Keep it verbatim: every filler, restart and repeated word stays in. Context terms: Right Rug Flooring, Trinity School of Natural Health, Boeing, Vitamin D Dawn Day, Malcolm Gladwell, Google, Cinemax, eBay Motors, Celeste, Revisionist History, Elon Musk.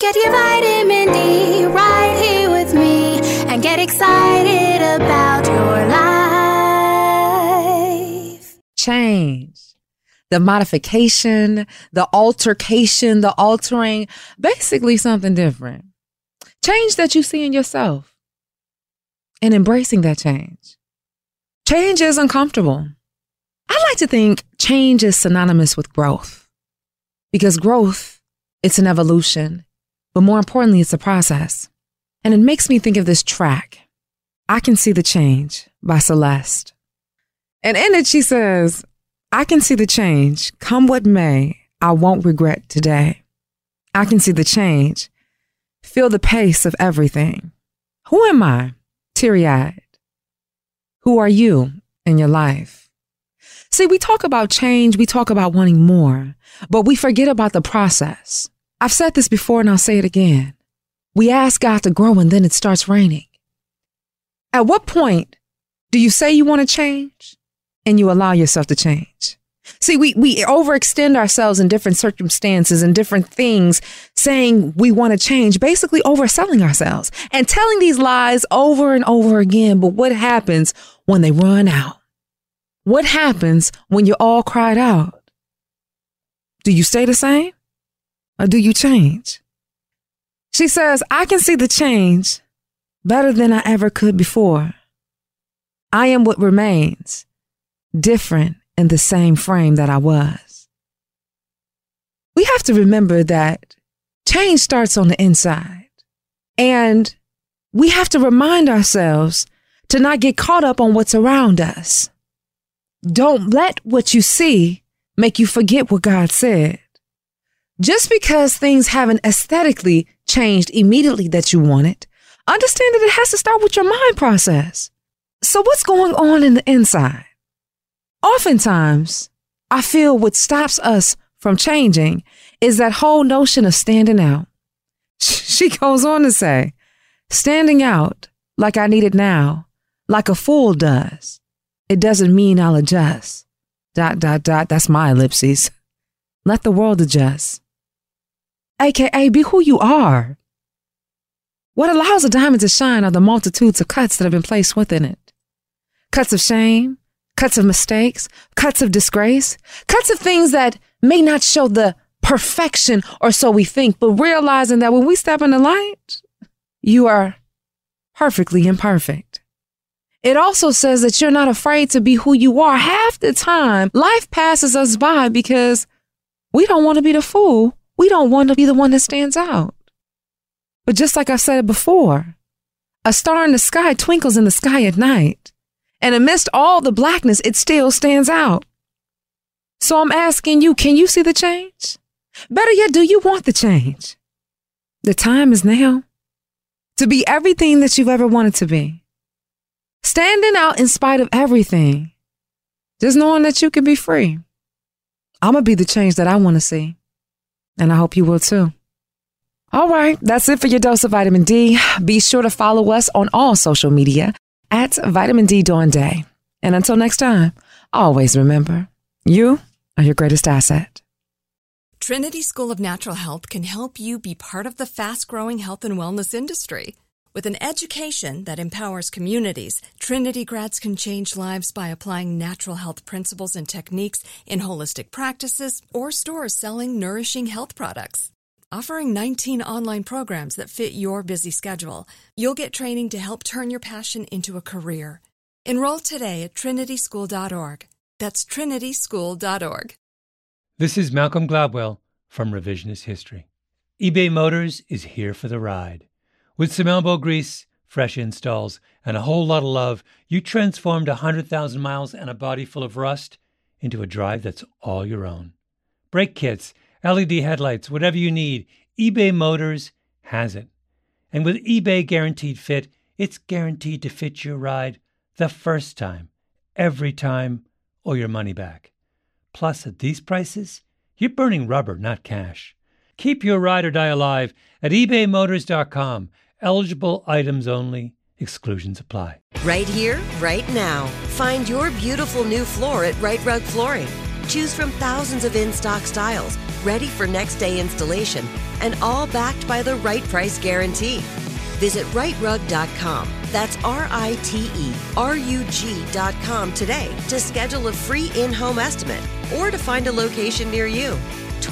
Get your vitamin D right here with me and get excited about your life. Change. The modification, the altercation, the altering, basically something different. Change that you see in yourself and embracing that change. Change is uncomfortable. I like to think change is synonymous with growth, because growth, it's an evolution. But more importantly, it's a process. And it makes me think of this track, I Can See the Change by Celeste. And in it, she says, I can see the change. Come what may, I won't regret today. I can see the change. Feel the pace of everything. Who am I? Teary-eyed. Who are you in your life? See, we talk about change. We talk about wanting more, but we forget about the process. I've said this before and I'll say it again. We ask God to grow and then it starts raining. At what point do you say you want to change and you allow yourself to change? See, we, we overextend ourselves in different circumstances and different things, saying we want to change, basically overselling ourselves and telling these lies over and over again. But what happens when they run out? What happens when you're all cried out? Do you stay the same? Or do you change? She says, I can see the change better than I ever could before. I am what remains, different in the same frame that I was. We have to remember that change starts on the inside. And we have to remind ourselves to not get caught up on what's around us. Don't let what you see make you forget what God said. Just because things haven't aesthetically changed immediately that you wanted, understand that it has to start with your mind process. So what's going on in the inside? Oftentimes, I feel what stops us from changing is that whole notion of standing out. She goes on to say, standing out like I need it now, like a fool does. It doesn't mean I'll adjust. Dot, dot, dot. That's my ellipses. Let the world adjust. A K A be who you are. What allows a diamond to shine are the multitudes of cuts that have been placed within it. Cuts of shame, cuts of mistakes, cuts of disgrace, cuts of things that may not show the perfection, or so we think, but realizing that when we step in the light, you are perfectly imperfect. It also says that you're not afraid to be who you are. Half the time, life passes us by because we don't want to be the fool. We don't want to be the one that stands out. But just like I've said it before, a star in the sky twinkles in the sky at night. And amidst all the blackness, it still stands out. So I'm asking you, can you see the change? Better yet, do you want the change? The time is now to be everything that you've ever wanted to be. Standing out in spite of everything. Just knowing that you can be free. I'm going to be the change that I want to see. And I hope you will too. All right, that's it for your dose of vitamin D. Be sure to follow us on all social media at Vitamin D Dawn Day. And until next time, always remember, you are your greatest asset. Trinity School of Natural Health can help you be part of the fast-growing health and wellness industry. With an education that empowers communities, Trinity grads can change lives by applying natural health principles and techniques in holistic practices or stores selling nourishing health products. Offering nineteen online programs that fit your busy schedule, you'll get training to help turn your passion into a career. Enroll today at trinity school dot org. That's trinity school dot org. This is Malcolm Gladwell from Revisionist History. eBay Motors is here for the ride. With some elbow grease, fresh installs, and a whole lot of love, you transformed one hundred thousand miles and a body full of rust into a drive that's all your own. Brake kits, L E D headlights, whatever you need, eBay Motors has it. And with eBay Guaranteed Fit, it's guaranteed to fit your ride the first time, every time, or your money back. Plus, at these prices, you're burning rubber, not cash. Keep your ride or die alive at ebay motors dot com. Eligible items only. Exclusions apply. Right here, right now. Find your beautiful new floor at Right Rug Flooring. Choose from thousands of in-stock styles, ready for next day installation, and all backed by the right price guarantee. Visit right rug dot com. That's R I T E R U G dot com today to schedule a free in-home estimate or to find a location near you.